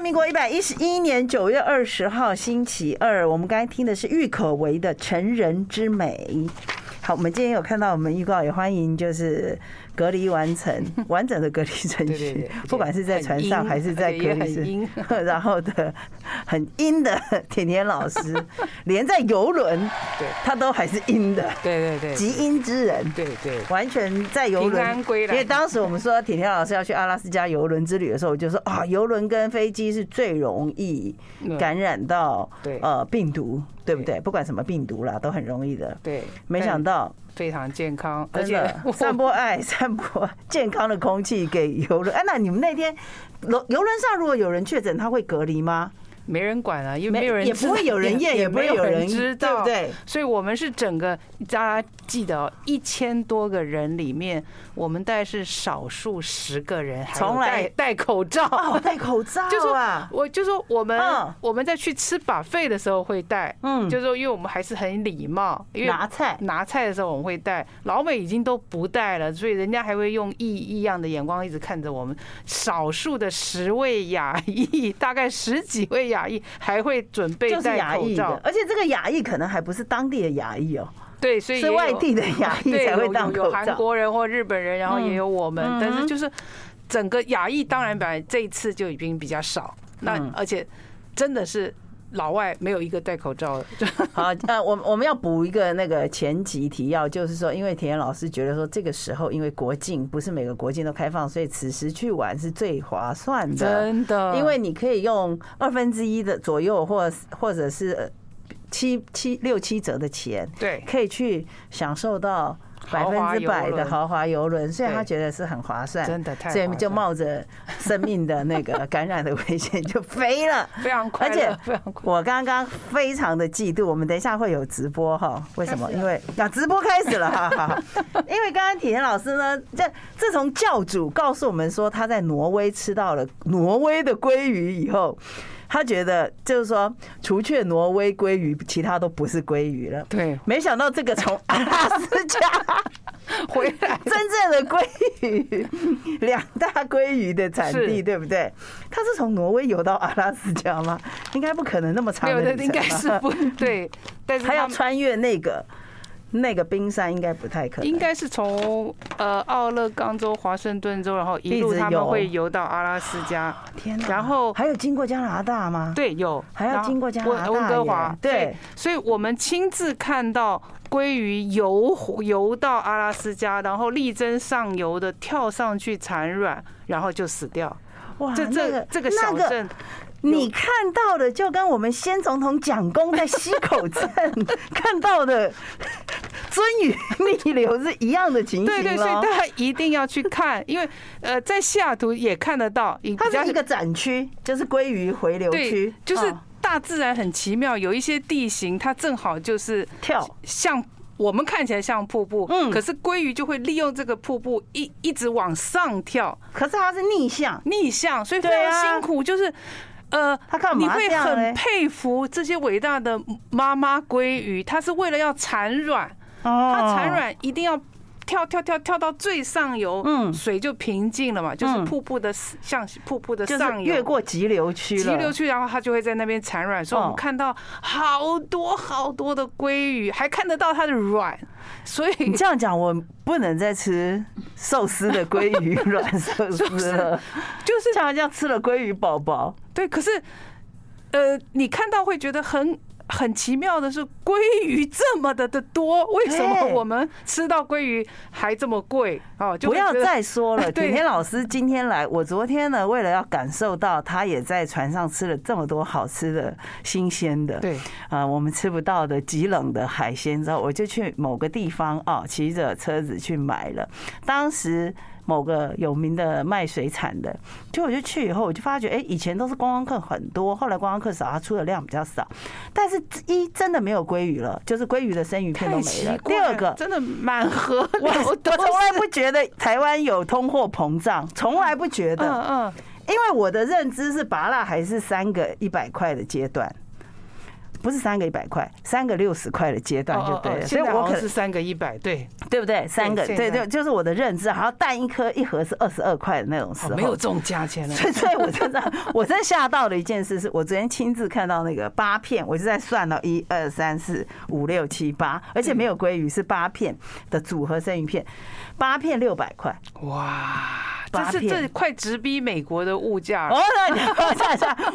民国111年9月20号星期二，我们刚才听的是郁可唯的《成人之美》。好，我们今天有看到我们预告，也欢迎就是隔离完成完整的隔离程序，對對對，不管是在船上还是在隔离室，然后的很阴的甜甜老师，连在游轮，他都还是阴的，对对对，极阴之人，对对，完全在游轮。因为当时我们说甜甜老师要去阿拉斯加游轮之旅的时候，我就说啊，游轮跟飞机是最容易感染到病毒。对不对？不管什么病毒啦，都很容易的。对，没想到非常健康，而且散播爱、散播健康的空气给游轮。哎，那你们那天游轮上如果有人确诊，他会隔离吗？没人管啊，因为没有人，也不会有人验，也不会有人知道，对不对？所以我们是整个，大家记得哦，1000多个人里面，我们大概是少数10个人从来戴口罩，戴口罩啊！就说我们在去吃 buffet 的时候会戴，就是说因为我们还是很礼貌，因为拿菜的时候我们会戴，老美已经都不戴了，所以人家还会用异样的眼光一直看着我们。少数的10位亚裔，大概10几位亚裔还会准备戴口罩，而且这个亚裔可能还不是当地的亚裔哦，对，所以是外地的亚裔才会戴口罩，有韩国人或日本人，然后也有我们，但是就是整个亚裔当然本来这一次就已经比较少，那而且真的是老外没有一个戴口罩的。好，我们要补一个那个前集提要，就是说，因为田老师觉得说这个时候，因为国境不是每个国境都开放，所以此时去玩是最划算的，真的，因为你可以用1/2的左右，或者是六七折的钱，对，可以去享受到100%的豪华游轮，所以他觉得是很划算，真的太划算，所以就冒着生命的那个感染的危险就飞了，非常快乐。而且我刚刚非常的嫉妒，我们等一下会有直播哈，为什么？因为直播开始了，哈，因为刚刚体验老师呢，自从教主告诉我们说他在挪威吃到了挪威的鲑鱼以后，他觉得就是说，除却挪威鲑鱼，其他都不是鲑鱼了。对，没想到这个从阿拉斯加回来真正的鲑鱼，2大鲑鱼的产地，对不对？他是从挪威游到阿拉斯加吗？应该不可能那么长的旅程，应该是不对，但是他要穿越那个冰山应该不太可能，应该是从奥勒冈州、华盛顿州，然后一路他们会游到阿拉斯加。天哪！然后还有经过加拿大吗？对，有，还要经过加拿大、温哥华。对，所以我们亲自看到鲑鱼游到阿拉斯加，然后力争上游的跳上去产卵，然然后就死掉。哇，这个小镇。你看到的就跟我们先总统蒋公在溪口镇看到的鳟鱼逆流是一样的情形。对对，所以大家一定要去看，因为在西雅图也看得到，它是一个展区，就是鲑鱼回流区，就是大自然很奇妙，有一些地形它正好就是像我们看起来像瀑布，可是鲑鱼就会利用这个瀑布一直往上跳，可是它是逆向，所以非常辛苦，就是。你会很佩服这些伟大的妈妈鲑鱼，它是为了要产卵，它产卵一定要跳到最上游，水就平静了嘛，就是瀑布的上游，就是越过急流区，然后它就会在那边产卵，所以我们看到好多好多的鲑鱼，还看得到它的卵。所以你这样讲，我不能再吃寿司的鲑鱼卵寿司了，就是像这样吃了鲑鱼宝宝。对，可是你看到会觉得很奇妙的是，鲑鱼这么的多，为什么我们吃到鲑鱼还这么贵？不要再说了。甜甜老师今天来，我昨天呢，为了要感受到他也在船上吃了这么多好吃的、新鲜的，对啊，我们吃不到的极冷的海鲜之后，我就去某个地方啊，骑着车子去买了。当时。某个有名的卖水产的，就我就去以后，我就发觉，以前都是观光客很多，后来观光客少，它出的量比较少。但是真的没有鲑鱼了，就是鲑鱼的生鱼片都没了。第二个，真的满河流都是，我从来不觉得台湾有通货膨胀，从来不觉得，因为我的认知是，芭乐还是3个100块的阶段。不是3个100块，3个60块的阶段就对了。所以我可能是3个100，对对不对？3个 对，就是我的认知，好像蛋一盒是22块的那种时候，没有中价钱了。所以我真吓到的一件事是，我昨天亲自看到那个8片，我就在算了1、2、3、4、5、6、7、8，而且没有鲑鱼，是8片的组合生鱼片，8片600块，哇！这快直逼美国的物价哦！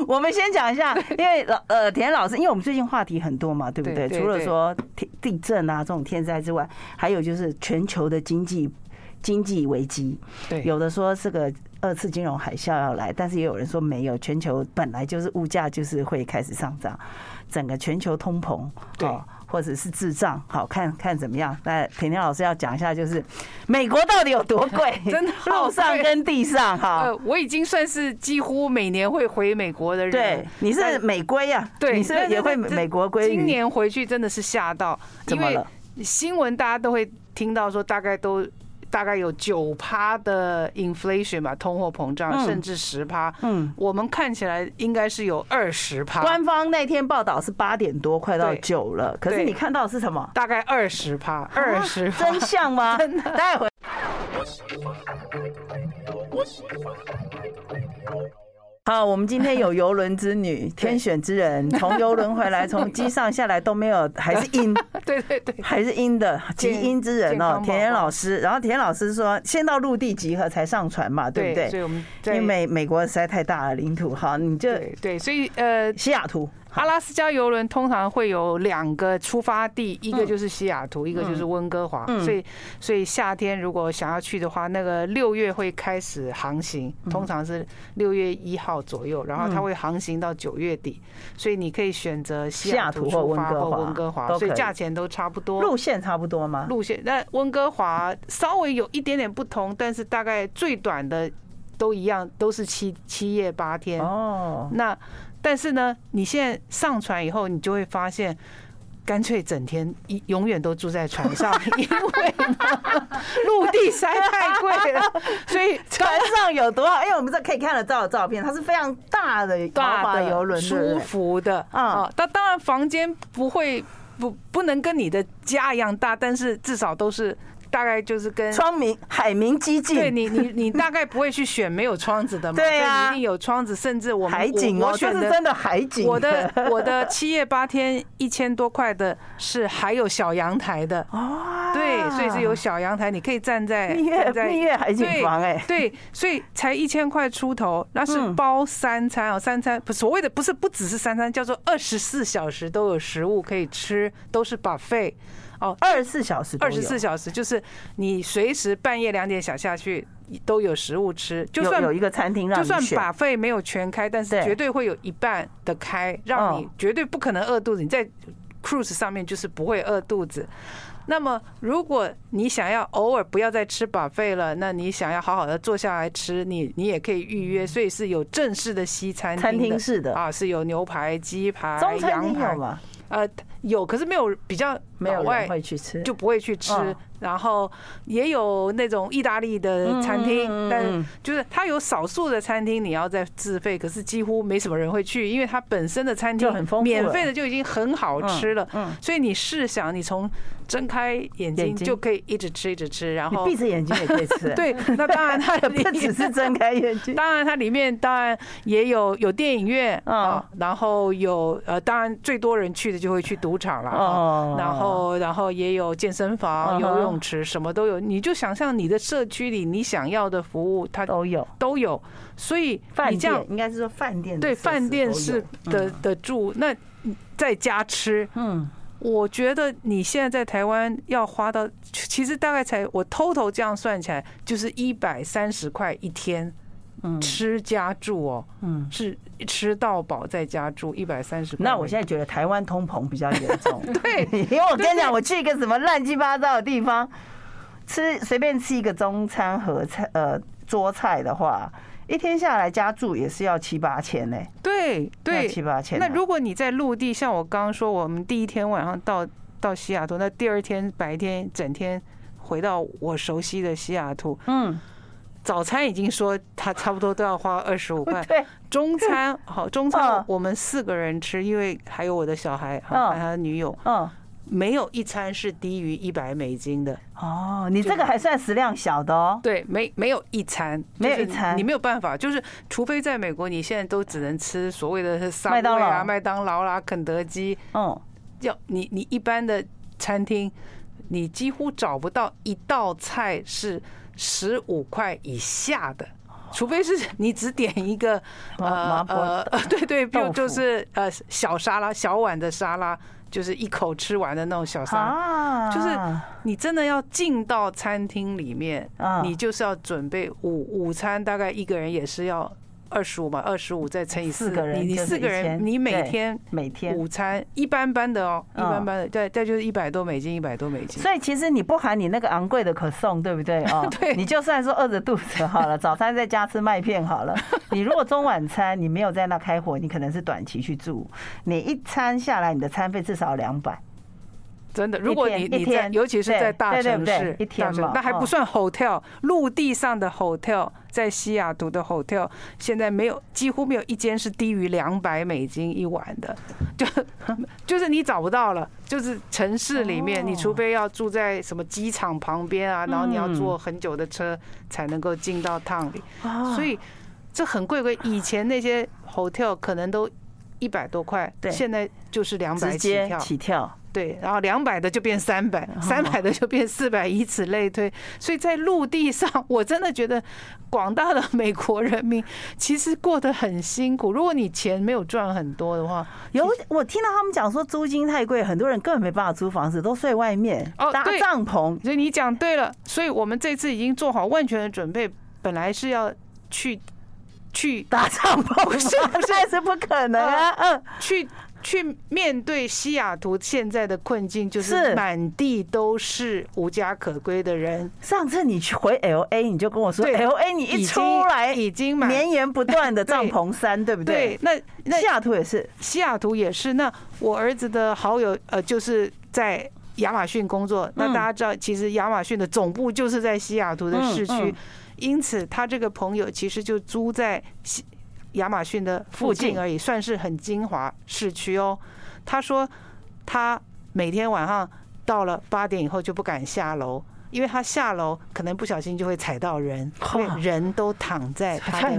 我们先讲一下，因为田老师，因为我们最近话题很多嘛，对不对？除了说地震啊这种天灾之外，还有就是全球的经济危机，有的说这个2次金融海啸要来，但是也有人说没有，全球本来就是物价就是会开始上涨，整个全球通膨，对。或者是智障，好看看怎么样？那田老师要讲一下，就是美国到底有多贵，真的路上跟地上哈。我已经算是几乎每年会回美国的人。对，你是美归啊？对，你是也会美国归。今年回去真的是吓到，因为新闻大家都会听到说，大概有9%的 inflation 吧，通货膨胀，甚至10%。我们看起来应该是有20%。官方那天报道是8点多，快到9了。可是你看到是什么？大概20%，20%。真相吗？真的。待会。好，我们今天有游轮之女，天选之人，从游轮回来，从机上下来都没有，还是阴，对，还是阴的，极阴之人哦，田老师。然后田老师说，先到陆地集合才上船嘛，对不对？所以我们因为美国实在太大了领土，好，你就对，所以西雅图。阿拉斯加邮轮通常会有2个出发地，一个就是西雅图，一个就是温哥华。所以夏天如果想要去的话，那个6月会开始航行，通常是6月1号左右，然后它会航行到9月底。所以你可以选择西雅图出发或温哥华，所以价钱都差不多。路线差不多吗？路线那温哥华稍微有一点点不同，但是大概最短的都一样，都是7夜8天。哦，那。但是呢，你现在上船以后，你就会发现，干脆整天永远都住在船上，因为陆地实在太贵了，所以船上有多好？因为我们这可以看得到照片，它是非常大的豪华游轮，舒服的啊。那当然，房间不能跟你的家一样大，但是至少都是。大概就是跟窗明海明几净，对你大概不会去选没有窗子的嘛？对啊，一定有窗子，甚至我们海景哦，这是真的海景。我的7夜8天1000多块的是还有小阳台的哦，对，所以是有小阳台，你可以站在蜜月海景房哎，对，所以才1000块出头，那是包3餐哦，3餐所谓的不是不只是3餐，叫做24小时都有食物可以吃，都是 buffet。哦，24小时就是你随时半夜2点想下去都有食物吃，就算有一个餐厅让你选，就算 buffet 没有全开，但是绝对会有一半的开，让你绝对不可能饿肚子。你在 cruise 上面就是不会饿肚子。那么如果你想要偶尔不要再吃 buffet 了，那你想要好好的坐下来吃，你也可以预约，所以是有正式的西餐厅式的啊，是有牛排、鸡排、羊排嘛。有，可是没有比较没有人会去吃，就不会去吃。然后也有那种意大利的餐厅，但就是它有少数的餐厅你要再自费，可是几乎没什么人会去，因为它本身的餐厅免费的就已经很好吃了。所以你试想，你从睁开眼睛就可以一直吃一直吃，然后闭着眼睛也可以吃。对，那当然它不只是睁开眼睛，当然它里面当然也有电影院啊，然后有当然最多人去的就会去赌场了啊，然后也有健身房、游泳池，什么都有。你就想象你的社区里你想要的服务，它都有。所以你这样应该是说饭店对饭店式的住，那在家吃，我觉得你现在在台湾要花到，其实大概才我total这样算起来就是130块1天，吃家住哦，是吃到饱在家住130块。那我现在觉得台湾通膨比较严重，对，因为我跟你讲，我去一个什么乱七八糟的地方，随便吃一个中餐和桌菜的话。一天下来，家住也是要7、8千呢。对对，7、8千。那如果你在陆地，像我刚刚说，我们第1天晚上到西雅图，那第2天白天整天回到我熟悉的西雅图，早餐已经说他差不多都要花25块，中餐好，中餐我们4个人吃，因为还有我的小孩还有他的女友，没有一餐是低于$100的。哦，你这个还算食量小的哦。对，没有一餐，没有一餐，你没有办法，就是除非在美国，你现在都只能吃所谓的麦当劳啦、麦当劳啦、肯德基，要你一般的餐厅，你几乎找不到一道菜是15块以下的。除非是你只点一个对对，比如就是小沙拉、小碗的沙拉，就是一口吃完的那种小沙拉，就是你真的要进到餐厅里面，你就是要准备午餐，大概一个人也是要25嘛，25再乘以4个人，你4个人，你每天午餐一般般的哦，一般般的，对，就是$100多，$100多。所以其实你不含你那个昂贵的可颂，对不对哦？对，你就算说饿着肚子好了，早餐在家吃麦片好了。你如果中晚餐你没有在那开火，你可能是短期去住，你一餐下来你的餐费至少200。真的，如果你在，尤其是在大城市，一天嘛，那还不算 hotel， 陆地上的 hotel， 在西雅图的 hotel， 现在没有，几乎没有一间是低于$200一晚的，就是你找不到了。就是城市里面，你除非要住在什么机场旁边啊，然后你要坐很久的车才能够进到town里，所以这很贵。以前那些 hotel 可能都$100多，现在就是$200起跳。对，然后200的就变300，300的就变400，以此类推。所以在陆地上，我真的觉得广大的美国人民其实过得很辛苦。如果你钱没有赚很多的话，我听到他们讲说租金太贵，很多人根本没办法租房子，都睡外面搭帐篷。所以你讲对了，所以我们这次已经做好万全的准备，本来是要去搭帐篷，不是还是不可能啊？去面对西雅图现在的困境，就是满地都是无家可归的人。上次你去回 LA， 你就跟我说 LA 你一出来已经绵延不断的帐篷山，对不对？对，那西雅图也是。那我儿子的好友就是在亚马逊工作，那大家知道，其实亚马逊的总部就是在西雅图的市区，因此他这个朋友其实就租在亚马逊的附近而已，算是很精华市区哦。他说他每天晚上到了8点以后就不敢下楼，因为他下楼可能不小心就会踩到人，因为人都躺在他的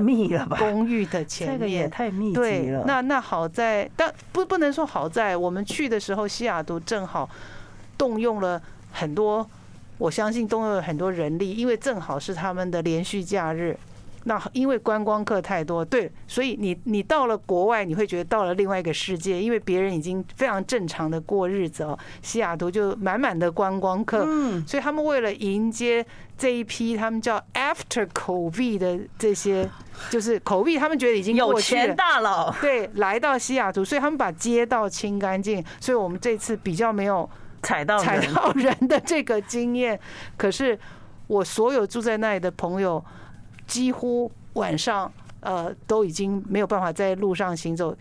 公寓的前面，这个也太密集了。那好在，但不能说好在，我们去的时候西雅图正好动用了很多，我相信动用了很多人力，因为正好是他们的连续假日。那因为观光客太多，对，所以你到了国外，你会觉得到了另外一个世界，因为别人已经非常正常的过日子哦。西雅图就满满的观光客，所以他们为了迎接这一批他们叫 after COVID 的这些，就是 COVID 他们觉得已经过去了，有钱大佬对来到西雅图，所以他们把街道清干净，所以我们这次比较没有踩到人的这个经验。可是我所有住在那里的朋友，几乎晚上都已经没有办法在路上行走。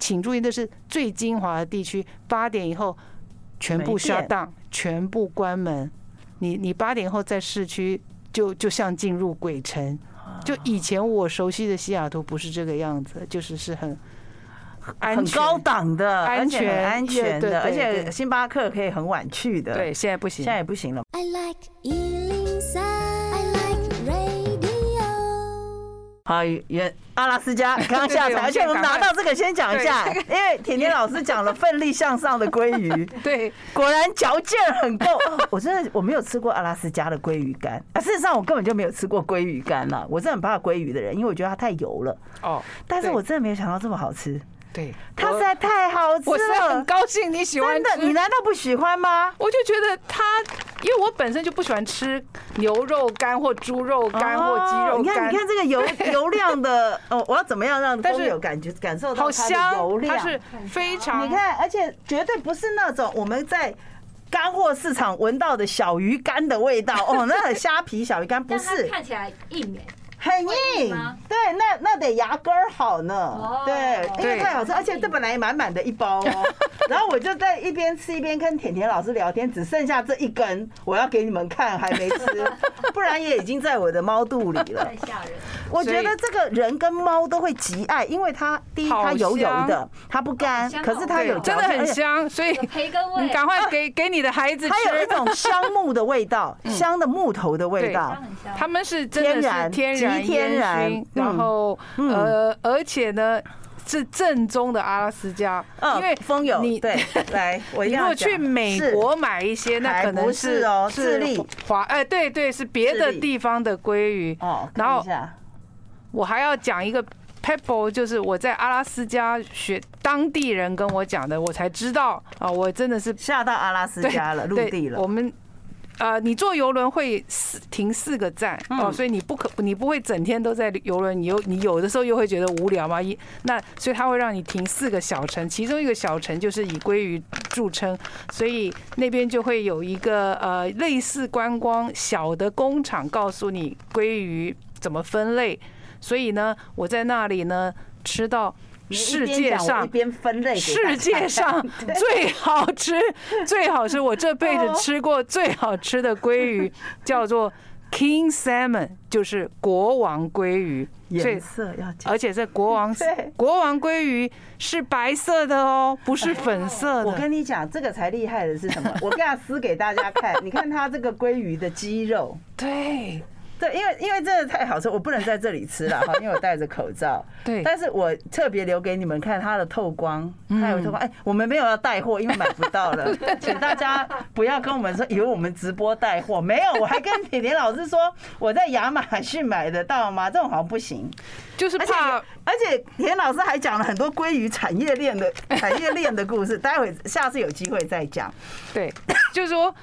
请注意，这是最精华的地区，8点以后全部 shutdown， 全部关门。你8点以后在市区就像进入鬼城。就以前我熟悉的西雅图不是这个样子，就是很高档的，安全的，而且星巴克可以很晚去的。对，现在不行，现在也不行了。I like 103。好，阿拉斯加刚下台，而且我们拿到这个先讲一下，因为甜甜老师讲了奋力向上的鲑鱼，对，果然条件很够。我真的没有吃过阿拉斯加的鲑鱼干，事实上我根本就没有吃过鲑鱼干了。我真的很怕鲑鱼的人，因为我觉得它太油了。哦，但是我真的没有想到这么好吃。对，它实在太好吃了。我是很高兴你喜欢吃，真的，你难道不喜欢吗？我就觉得它，因为我本身就不喜欢吃牛肉干或猪肉干或鸡肉干。你看这个油量的哦，我要怎么样让朋友感受到它的油量？它是非常，你看，而且绝对不是那种我们在干货市场闻到的小鱼干的味道哦，那虾皮小鱼干不是，看起来硬哎。很硬，对，那得牙根好呢，对，因为太好吃，而且这本来满满的一包哦，然后我就在一边吃一边跟甜甜老师聊天，只剩下这一根我要给你们看，还没吃，不然也已经在我的猫肚里了。太吓人！我觉得这个人跟猫都会极爱，因为它第一它油油的，它不干，可是它有真的很香，所以培根味，你赶快给你的孩子吃。它有一种香木的味道，香的木头的味道，他们是真的是天然，然后而且呢。是正宗的阿拉斯加，因为风友你对来，我如果去美国买一些，那可能是哦，智利对对，是别的地方的鲑鱼哦。然后我还要讲一个 pebble， 就是我在阿拉斯加学当地人跟我讲的，我才知道啊，我真的是下到阿拉斯加了，陆地了。我们你坐游轮会停4个站哦，所以你不会整天都在游轮，你有的时候又会觉得无聊嘛，那所以它会让你停4个小城，其中一个小城就是以鲑鱼著称，所以那边就会有一个类似观光小的工厂，告诉你鲑鱼怎么分类，所以呢，我在那里呢吃到。世界上最好吃我这辈子吃过最好吃的鲑鱼叫做 King Salmon， 就是国王鲑鱼，颜色要讲，而且这国王鲑鱼是白色的哦，不是粉色的。我跟你讲，这个才厉害的是什么？我给它撕给大家看，你看它这个鲑鱼的肌肉，对。对，因为真的太好吃，我不能在这里吃了哈，因为我戴着口罩。对，但是我特别留给你们看它的透光，它有透光。哎，我们没有要带货，因为买不到了，请大家不要跟我们说以为我们直播带货，没有，我还跟甜甜老师说我在亚马逊买得到吗？这种好像不行，就是怕。而且甜老师还讲了很多鲑鱼产业链的故事，待会下次有机会再讲。对，就是说。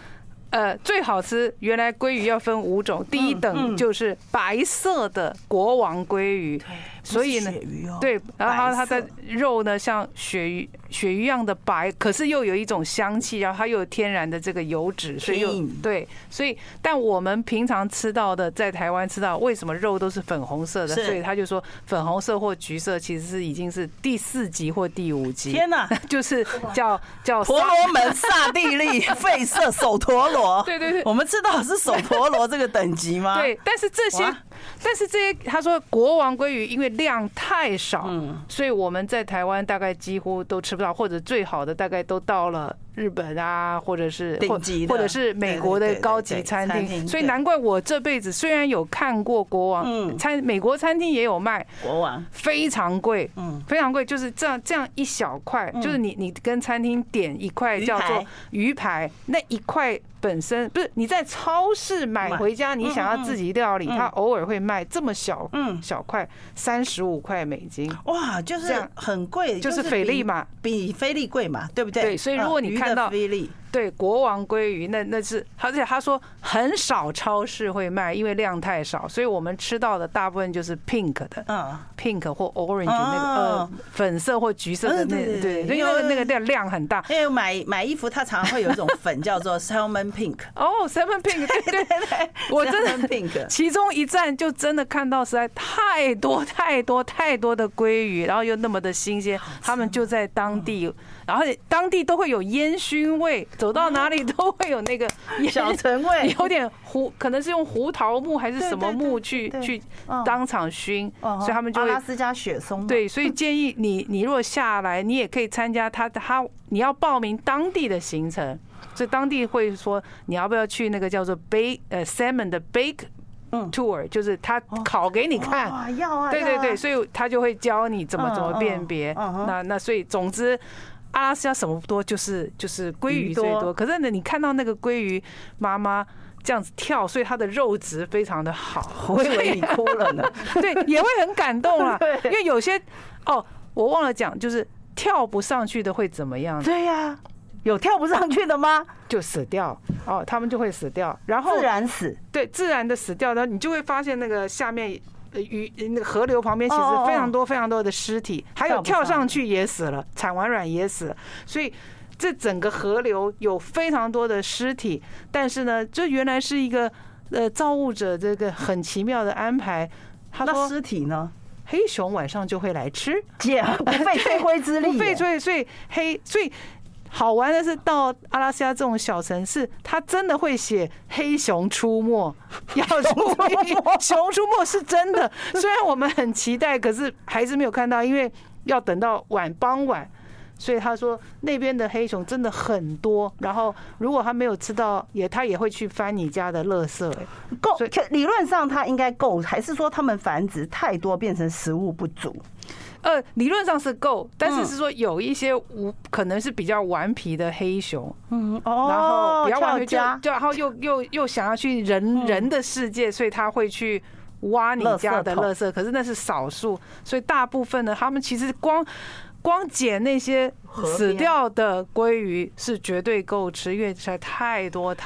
最好吃原来鲑鱼要分5种，第一等就是白色的国王鲑鱼，所以呢，对，然后它的肉呢像鳕鱼一样的白，可是又有一种香气，然后它又有天然的这个油脂，所以对，所以但我们平常吃到的，在台湾吃到为什么肉都是粉红色的？所以他就说粉红色或橘色其实是已经是第4级或第5级。天哪，就是叫婆罗门、刹帝利、狒色、手陀螺。对对对，我们知道是手陀螺这个等级吗？对，但是这些，他说国王鲑鱼因为量太少，所以我们在台湾大概几乎都吃不到，或者最好的大概都到了日本啊，或者是顶级的，或者是美国的高级餐厅，所以难怪我这辈子虽然有看过国王餐，美国餐厅也有卖国王，非常贵，非常贵，就是这样一小块，就是你跟餐厅点一块叫做鱼排，那一块本身不是你在超市买回家，你想要自己料理，它偶尔会卖这么小块，35块美金，哇，就是很贵，就是菲力嘛，比菲力贵嘛，对不对？对，所以如果你看。看到对国王鲑鱼，那是，而且他说很少超市会卖，因为量太少，所以我们吃到的大部分就是 pink 或 orange 那个粉色或橘色的那对，因为那个量很大。因为买衣服，它常常会有一种粉叫做 salmon pink。哦 ，salmon pink， 对，我真的其中一站就真的看到实在太多的鲑鱼，然后又那么的新鲜，他们就在当地，然后当地都会有烟熏味。走到哪里都会有那个小陈味，有点可能是用胡桃木还是什么木去当场熏，所以他们就阿拉斯加雪松。对，所以建议你若下来，你也可以参加他你要报名当地的行程，所以当地会说你要不要去那个叫做 salmon 的 bake。tour 就是他烤给你看，对对对，所以他就会教你怎么辨别。那所以总之。阿拉斯加什么不多，就是鲑鱼最多。可是呢，你看到那个鲑鱼妈妈这样子跳，所以它的肉质非常的好。我以为你哭了呢。对，也会很感动啦。因为有些我忘了讲，就是跳不上去的会怎么样？对呀，有跳不上去的吗？就死掉哦，他们就会死掉，然后自然死。对，自然的死掉，然后你就会发现那个下面。那个河流旁边其实非常多的尸体，还有跳上去也死了，产完卵也死了，所以这整个河流有非常多的尸体。但是呢，这原来是一个造物者这个很奇妙的安排。他说尸体呢，黑熊晚上就会来吃，不费吹灰之力，所以好玩的是到阿拉斯加这种小城市，它真的会写黑熊出没，要注意熊出没是真的。虽然我们很期待，可是还是没有看到，因为要等到傍晚。所以他说那边的黑熊真的很多，然后如果他没有吃到，他也会去翻你家的垃圾。够，理论上他应该够，还是说他们繁殖太多变成食物不足？理论上是够，但是是说有一些可能是比较顽皮的黑熊，然后比较顽皮就然后又想要去人的世界，所以他会去挖你家的垃圾。可是那是少数，所以大部分呢，他们其实光捡那些死掉的鲑鱼是绝对够吃，因为太多的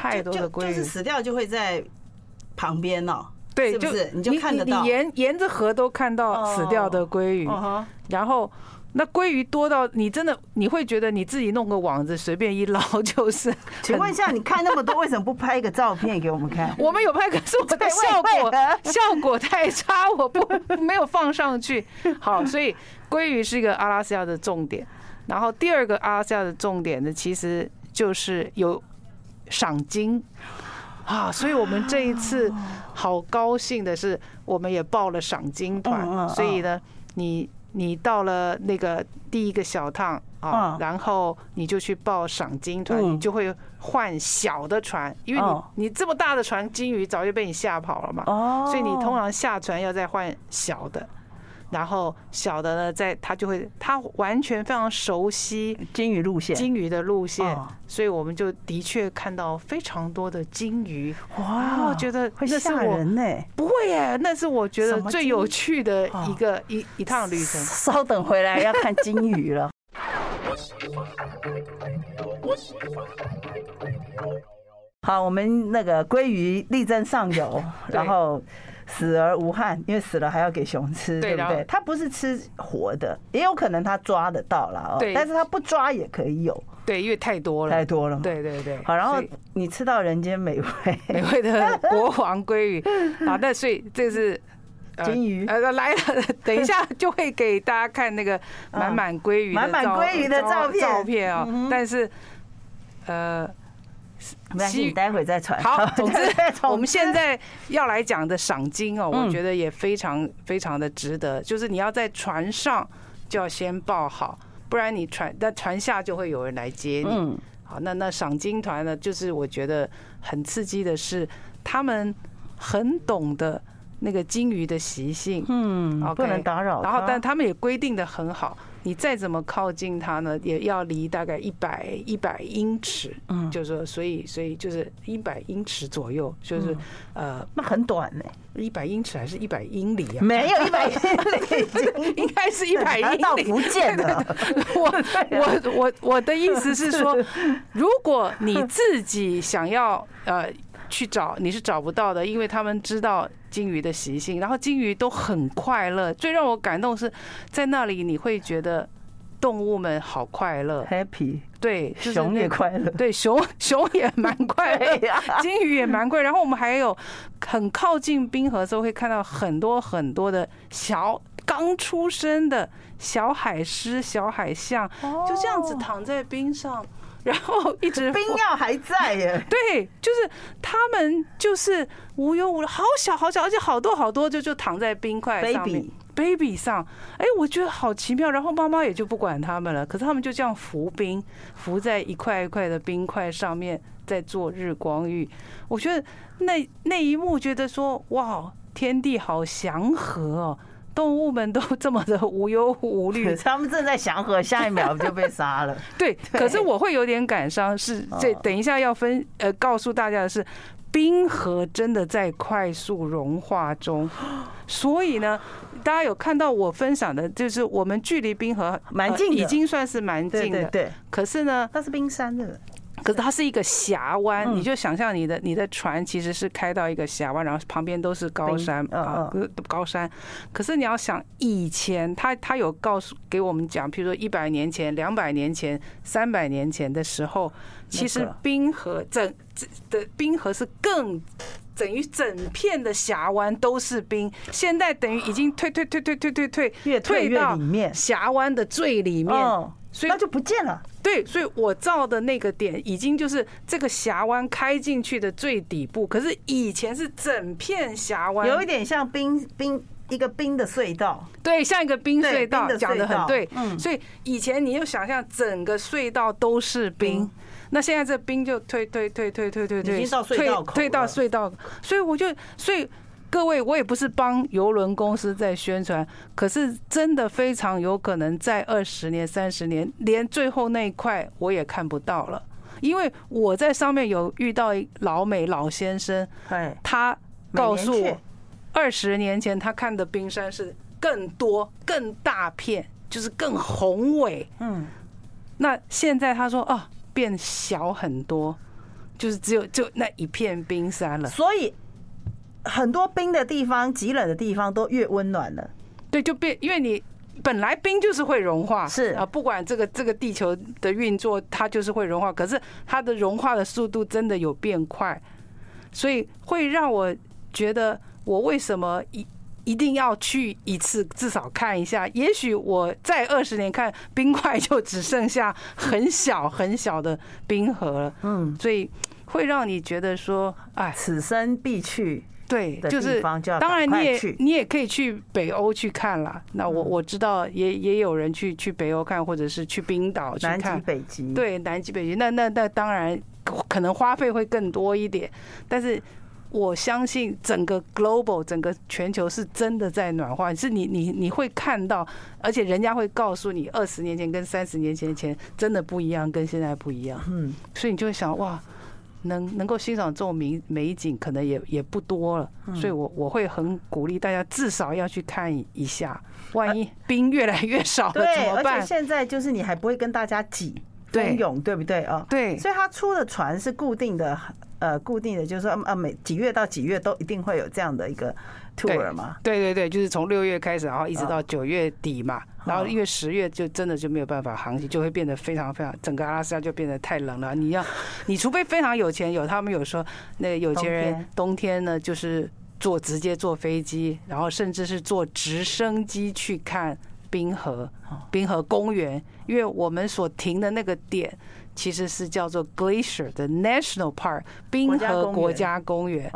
鲑鱼，就是死掉就会在旁边哦。对，是不是？你就看得到，你沿着河都看到死掉的鲑鱼，然后那鲑鱼多到你真的你会觉得你自己弄个网子随便一捞就是。请问一下，你看那么多，为什么不拍一个照片给我们看？我们有拍，可是我的效果太差，我没有放上去。好，所以。鲑鱼是一个阿拉斯加的重点，然后第二个阿拉斯加的重点呢，其实就是有赏金啊，所以我们这一次好高兴的是，我们也报了赏金团，所以呢，你到了那个第一个小趟啊，然后你就去报赏金团，你就会换小的船，因为你这么大的船，金鱼早就被你吓跑了嘛，所以你通常下船要再换小的。然后小的呢，他完全非常熟悉金鱼的路线，所以我们就的确看到非常多的金鱼。哇，我觉得那是我不会耶，那是我觉得最有趣的一趟旅程。稍等回来要看金鱼了。好，我们那个鲑鱼力争上游，然后。死而无憾，因为死了还要给熊吃，对不对？它不是吃活的，也有可能它抓得到啦，但是它不抓也可以有。对，因为太多了。对对对。好，然后你吃到人间美味的国王鲑鱼啊，那所以这是金鱼来了，等一下就会给大家看那个满满鲑鱼的照片啊，但是你待会再传。好，总之我们现在要来讲的赏金哦，我觉得也非常非常的值得。就是你要在船上就要先报好，不然你船下就会有人来接你。好，那赏金团呢，就是我觉得很刺激的是，他们很懂得那个金鱼的习性，不能打扰。然后，但他们也规定的很好。你再怎么靠近它呢，也要离大概100英尺，就是说，所以就是100英尺左右，就是那很短呢，100英尺还是100英里啊？没有100英里，应该是100英里到福建了。我的意思是说，如果你自己想要去找，你是找不到的，因为他们知道金鱼的习性，然后金鱼都很快乐。最让我感动是在那里，你会觉得动物们好快乐 ，happy。对，熊也快乐。对，熊也蛮快乐，金鱼也蛮快乐。然后我们还有很靠近冰河的时候，会看到很多很多的刚出生的小海狮、小海象，就这样子躺在冰上。然后一直冰药还在耶，对，就是他们就是无忧无虑，好小好小，而且好多好多就躺在冰块上面 ，baby 上，哎，我觉得好奇妙。然后妈妈也就不管他们了，可是他们就这样浮在一块一块的冰块上面，在做日光浴。我觉得那一幕，觉得说哇，天地好祥和哦。动物们都这么的无忧无虑，他们正在祥和，下一秒就被杀了。对，可是我会有点感伤，是这等一下要告诉大家的是，冰河真的在快速融化中，所以呢，大家有看到我分享的，就是我们距离冰河蛮近的，已经算是蛮近的。对，可是呢，它是冰山的。可是它是一个峡湾，你就想象你的船其实是开到一个峡湾，然后旁边都是高山。可是你要想以前他有告诉给我们讲，譬如说100年前、200年前、300年前的时候，其实冰河是更等于整片的峡湾都是冰，现在等于已经退到峡湾的最里面。所以那就不见了。对，所以我照的那个点已经就是这个峡湾开进去的最底部，可是以前是整片峡湾，有一点像一个冰的隧道，对，像一个冰隧道，讲得很对。所以以前你就想象整个隧道都是冰，那现在这冰就推，已经到隧道口，推到隧道。所以各位，我也不是帮邮轮公司在宣传，可是真的非常有可能在20年、30年，连最后那一块我也看不到了，因为我在上面有遇到老美老先生，他告诉我。20年前他看的冰山是更多更大片，就是更宏伟。那现在他说啊，变小很多，就是只有那一片冰山了。所以很多冰的地方、极冷的地方都越温暖了。对，就变，因为你本来冰就是会融化，是啊，不管这个地球的运作，它就是会融化。可是它的融化的速度真的有变快，所以会让我觉得。我为什么一定要去一次，至少看一下？也许我在20年看冰块，就只剩下很小很小的冰河了。所以会让你觉得说，哎，此生必去。对，就是当然你也可以去北欧去看啦。那我知道也有人去北欧看，或者是去冰岛去看。南极北极。对，南极北极。那当然可能花费会更多一点，但是。我相信整个 global 整个全球是真的在暖化，是你会看到，而且人家会告诉你20年前跟30年前真的不一样，跟现在不一样。所以你就会想，哇，能够欣赏这种美景可能也不多了。所以我会很鼓励大家至少要去看一下，万一冰越来越少了怎么办？对，而且现在就是你还不会跟大家挤蜂拥，对不对啊？对，所以他出的船是固定的。固定的就是说，每几月到几月都一定会有这样的一个 tour 嘛。对，就是从6月开始，然后一直到9月底嘛。然后因为10月就真的就没有办法航行，就会变得非常非常，整个阿拉斯加就变得太冷了。你除非非常有钱，他们有说那有钱人冬天呢就是直接坐飞机，然后甚至是坐直升机去看冰河公园，因为我们所停的那个点。其实是叫做 Glacier 的 National Park 冰河国家公园。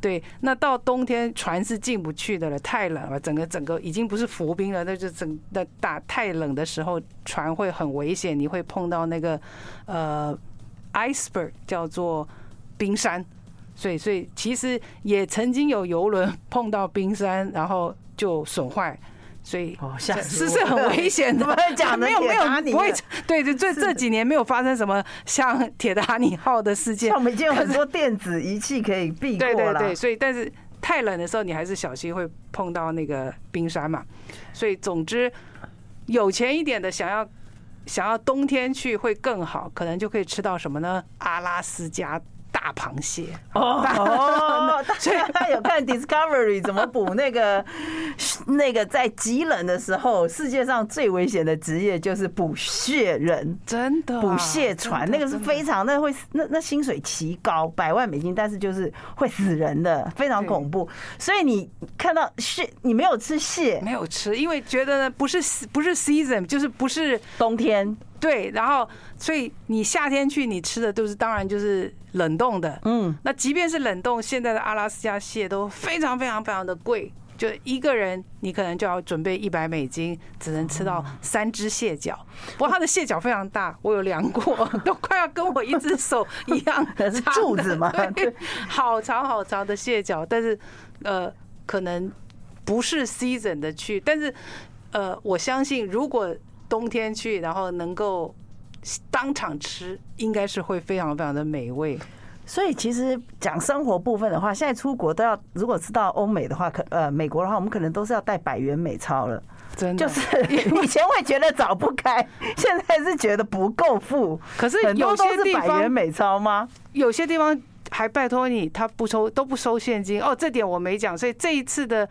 对，那到冬天船是进不去的了，太冷了，整个已经不是浮冰了，那就太冷的时候船会很危险，你会碰到那个iceberg 叫做冰山，所以其实也曾经有游轮碰到冰山，然后就损坏。所以是很危险的，没有不会，对，这几年没有发生什么像铁达尼号的事件。像我们已经有很多电子仪器可以避过了。对，所以但是太冷的时候你还是小心会碰到那个冰山嘛。所以总之有钱一点的想要冬天去会更好，可能就可以吃到什么呢？阿拉斯加。大螃蟹哦，所以他有看 Discovery 怎么捕那个在极冷的时候，世界上最危险的职业就是捕蟹人，真的捕蟹船，那个是非常那薪水奇高，100万美金，但是就是会死人的，非常恐怖。所以你看到蟹，你没有吃蟹，没有吃，因为觉得不是 season， 就是不是冬天。对，然后所以你夏天去，你吃的都是当然就是冷冻的。那即便是冷冻，现在的阿拉斯加蟹都非常非常非常的贵，就一个人你可能就要准备100美金，只能吃到3只蟹脚。不过它的蟹脚非常大，我有量过，都快要跟我一只手一样的是柱子嘛，对，好长好长的蟹脚。但是可能不是 season 的去，但是我相信如果。冬天去，然后能够当场吃，应该是会非常非常的美味。所以其实讲生活部分的话，现在出国都要，如果是到欧美的话，美国的话，我们可能都是要带100元美钞了。真的，就是以前会觉得找不开，现在是觉得不够付。可是有些地方100元美钞吗？有些地方还拜托你，他都不收现金。哦，这点我没讲。所以这一次的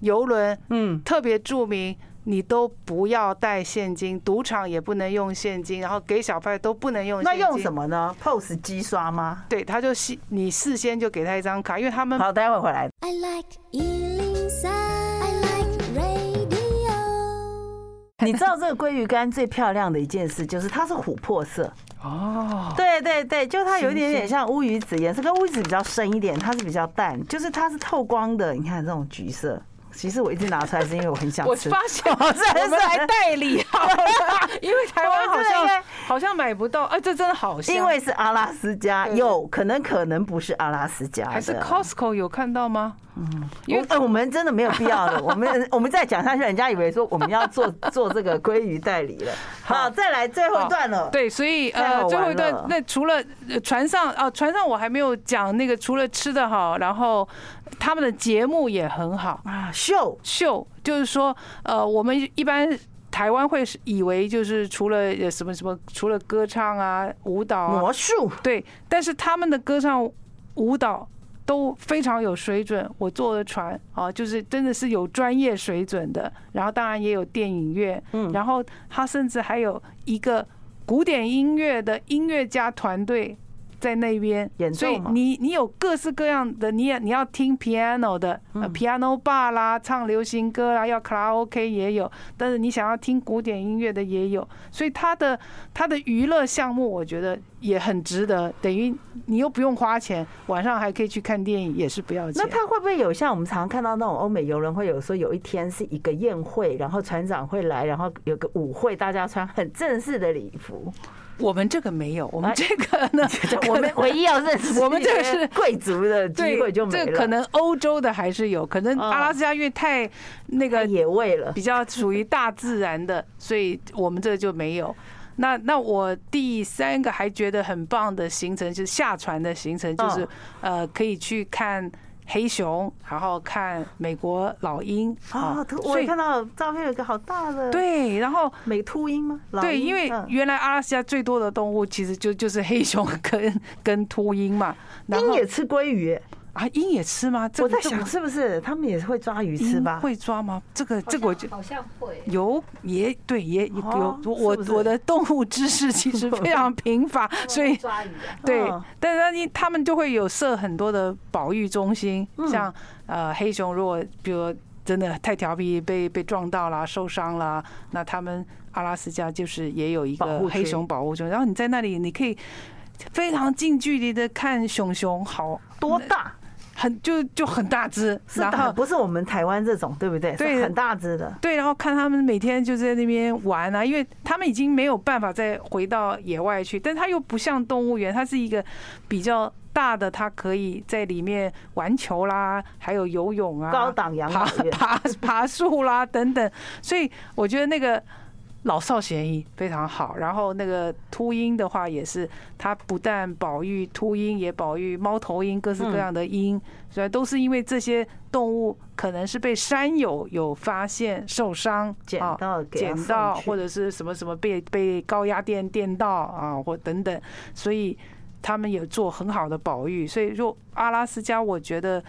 邮轮，特别著名。你都不要带现金，赌场也不能用现金，然后给小费都不能用现金。那用什么呢？ POS 机刷吗？对，他就你事先就给他一张卡，因为他们好，待会回来。I like 103，I like radio。你知道这个鲑鱼干最漂亮的一件事就是它是琥珀色哦，对对对，就它有一点点像乌鱼子颜色，跟乌鱼子比较深一点，它是比较淡，就是它是透光的。你看这种橘色。其实我一直拿出来是因为我很想吃。我发现我们来代理好了，因为台湾好像买不到。哎，这真的好香。因为是阿拉斯加，有可能不是阿拉斯加，还是 Costco 有看到吗？嗯，因为我们真的没有必要了。我们再讲下去，人家以为说我们要做这个鲑鱼代理了。好，再来最后一段了。对，所以最后一段那除了船上我还没有讲那个，除了吃的好，然后。他们的节目也很好啊，秀就是说，我们一般台湾会以为就是除了什么什么，除了歌唱啊、舞蹈、啊、魔术，对，但是他们的歌唱、舞蹈都非常有水准。我坐的船啊，就是真的是有专业水准的。然后当然也有电影乐，然后他甚至还有一个古典音乐的音乐家团队。在那边演奏嘛，所以你有各式各样的，你要听 piano 的、piano bar 啦，唱流行歌啦，要 karaoke 也有，但是你想要听古典音乐的也有，所以它的娱乐项目我觉得也很值得，等于你又不用花钱，晚上还可以去看电影，也是不要钱。那它会不会有像我们常常看到那种欧美游轮，会有说有一天是一个宴会，然后船长会来，然后有个舞会，大家穿很正式的礼服？我们这个没有，我们这个呢，我们唯一要认识，我们这个是贵族的机会就没了。这可能欧洲的还是有，可能阿拉斯加因为太那个野味了，比较属于大自然的，所以我们这就没有。那我第三个还觉得很棒的行程就是下船的行程，就是可以去看。黑熊，然后看美国老鹰啊，我看到照片有一个好大的，对，然后美秃鹰吗？对，因为原来阿拉斯加最多的动物其实就是黑熊跟秃鹰嘛。鹰也吃鲑鱼啊？鹰也吃吗？我在想是不是他们也会抓鱼吃吧？会抓吗？这个我就好像会有，也对，也有。我的动物知识其实非常贫乏，所以抓鱼对，但是他们就会有设很多的保育中心，像黑熊，如果比如真的太调皮被撞到啦、受伤啦，那他们阿拉斯加就是也有一个黑熊保护中心，然后你在那里你可以非常近距离的看熊，好多大。就很大只，是的，不是我们台湾这种，对不对？对，很大只的。对，然后看他们每天就在那边玩啊，因为他们已经没有办法再回到野外去，但它又不像动物园，它是一个比较大的，它可以在里面玩球啦，还有游泳啊，高档养老院，爬树啦等等，所以我觉得那个。老少咸宜非常好，然后那个秃鹰的话也是，它不但保育秃鹰，也保育猫头鹰，各式各样的鹰，所以都是因为这些动物可能是被山友有发现受伤，捡到或者是什么什么被高压电电到啊，或等等，所以他们也做很好的保育。所以说阿拉斯加，我觉得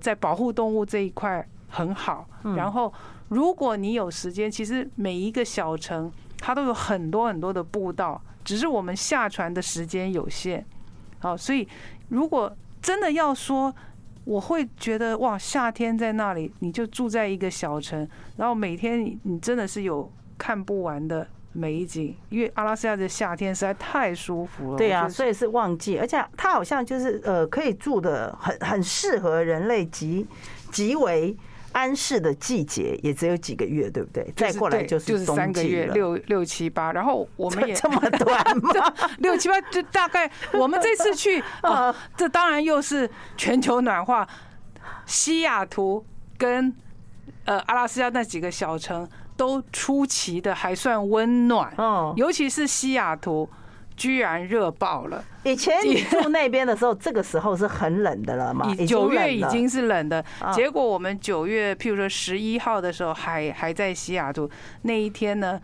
在保护动物这一块很好，然后。如果你有时间，其实每一个小城它都有很多很多的步道，只是我们下船的时间有限。好，所以如果真的要说，我会觉得哇，夏天在那里，你就住在一个小城，然后每天你真的是有看不完的美景，因为阿拉斯加的夏天实在太舒服了。对啊，所以是旺季，而且它好像就是可以住的很适合人类极为。安适的季节也只有几个月，对不对？再过来就是冬季了，就是3个月，6、7、8，然后我们也这么短吗？6、7、8就大概。我们这次去啊，这当然又是全球暖化，西雅图跟阿拉斯加那几个小城都出奇的还算温暖，尤其是西雅图。居然热爆了！以前你住那边的时候，这个时候是很冷的了嘛？9月已经是冷的，结果我们9月，譬如说11号的时候，还在西雅图那一天呢，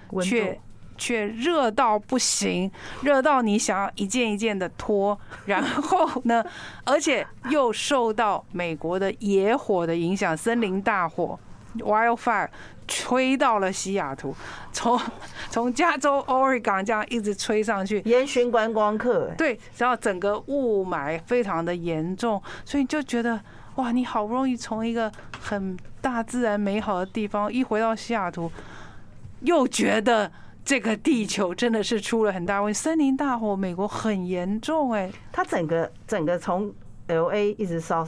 却热到不行，热到你想要一件一件的脱，然后呢，而且又受到美国的野火的影响，森林大火 （wildfire）。吹到了西雅图，从加州 Oregon 这样一直吹上去，烟熏观光客。对，然后整个雾霾非常的严重，所以就觉得哇，你好不容易从一个很大自然美好的地方一回到西雅图，又觉得这个地球真的是出了很大问题，森林大火美国很严重哎、欸，它整个从 LA 一直烧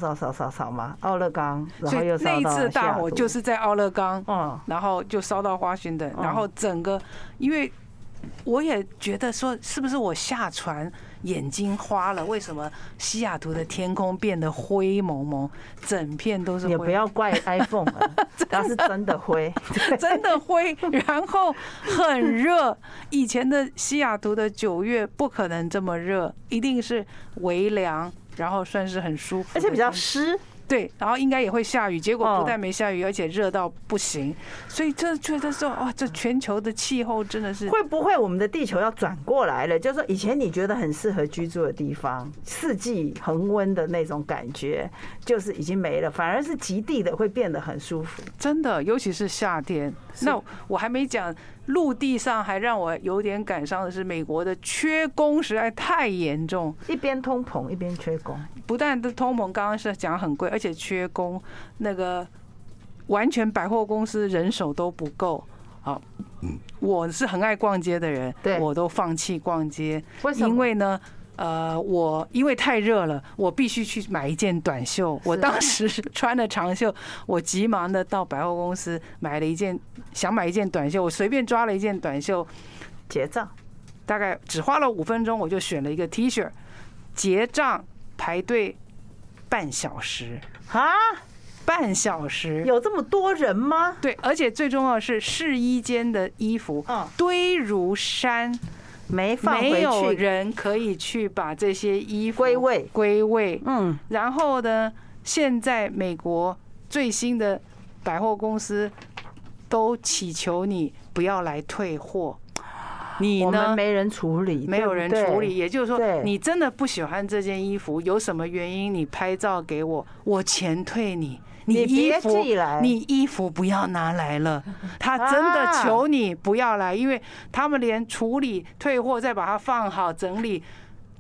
嘛，奥勒冈，然后又烧到夏都。那一次大火就是在奥勒冈，嗯，然后就烧到华盛顿，然后整个，因为我也觉得说是不是我下船眼睛花了，为什么西雅图的天空变得灰蒙蒙，整片都是灰。也不要怪 iPhone 了，它是真的灰，真的灰。然后很热，以前的西雅图的9月不可能这么热，一定是微凉，然后算是很舒服，而且比较湿。对，然后应该也会下雨，结果不但没下雨，而且热到不行，所以这觉得说，哇，这全球的气候真的是会不会我们的地球要转过来了？就是说，以前你觉得很适合居住的地方，四季恒温的那种感觉，就是已经没了，反而是极地的会变得很舒服。真的，尤其是夏天。那我还没讲，陆地上还让我有点感伤的是，美国的缺工实在太严重，一边通膨一边缺工，不但通膨刚刚是讲很贵，而且缺工，那个完全百货公司人手都不够。好，我是很爱逛街的人，我都放弃逛街，因为呢。我因为太热了，我必须去买一件短袖。我当时穿了长袖，我急忙的到百货公司买了一件，想买一件短袖，我随便抓了一件短袖，结账，大概只花了5分钟，我就选了一个 T 恤，结账排队半小时啊，半小时有这么多人吗？对，而且最重要的是试衣间的衣服堆如山。没有人可以去把这些衣服归位。嗯，然后呢，现在美国最新的百货公司都祈求你不要来退货。你呢？我们没人处理，没有人处理，也就是说，你真的不喜欢这件衣服，有什么原因？你拍照给我，我钱退你。你衣服不要拿来了，他真的求你不要来，因为他们连处理退货再把它放好整理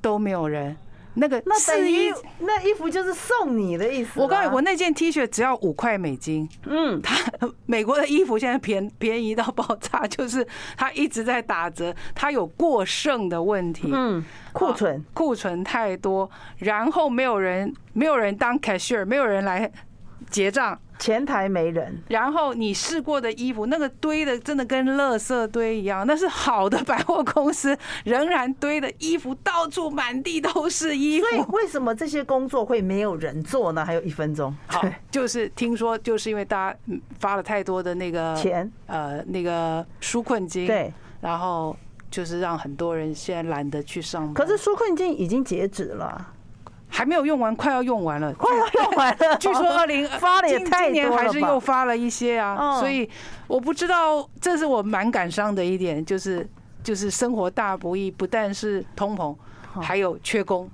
都没有人。那个那衣服就是送你的意思。我告诉你，我那件 T 恤只要$5，嗯，他美国的衣服现在便宜到爆炸，就是他一直在打折，他有过剩的问题，嗯，库存太多，然后没有人当 cashier， 没有人来。结账，前台没人，然后你试过的衣服那个堆的真的跟垃圾堆一样，那是好的百货公司仍然堆的衣服，到处满地都是衣服。所以为什么这些工作会没有人做呢？还有1分钟，好，就是听说就是因为大家发了太多的那个钱，那个纾困金，对，然后就是让很多人现在懒得去上班。可是纾困金已经截止了。还没有用完，快要用完了。据说发了也太多了吧，今年还是又发了一些啊，所以我不知道，这是我蛮感伤的一点，就是生活大不易，不但是通膨，还有缺工。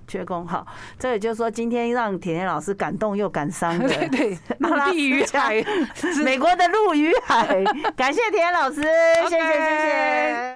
好，这也就是说，今天让铁田老师感动又感伤的，对，陆地与海，美国的陆与海。感谢铁田老师，谢谢。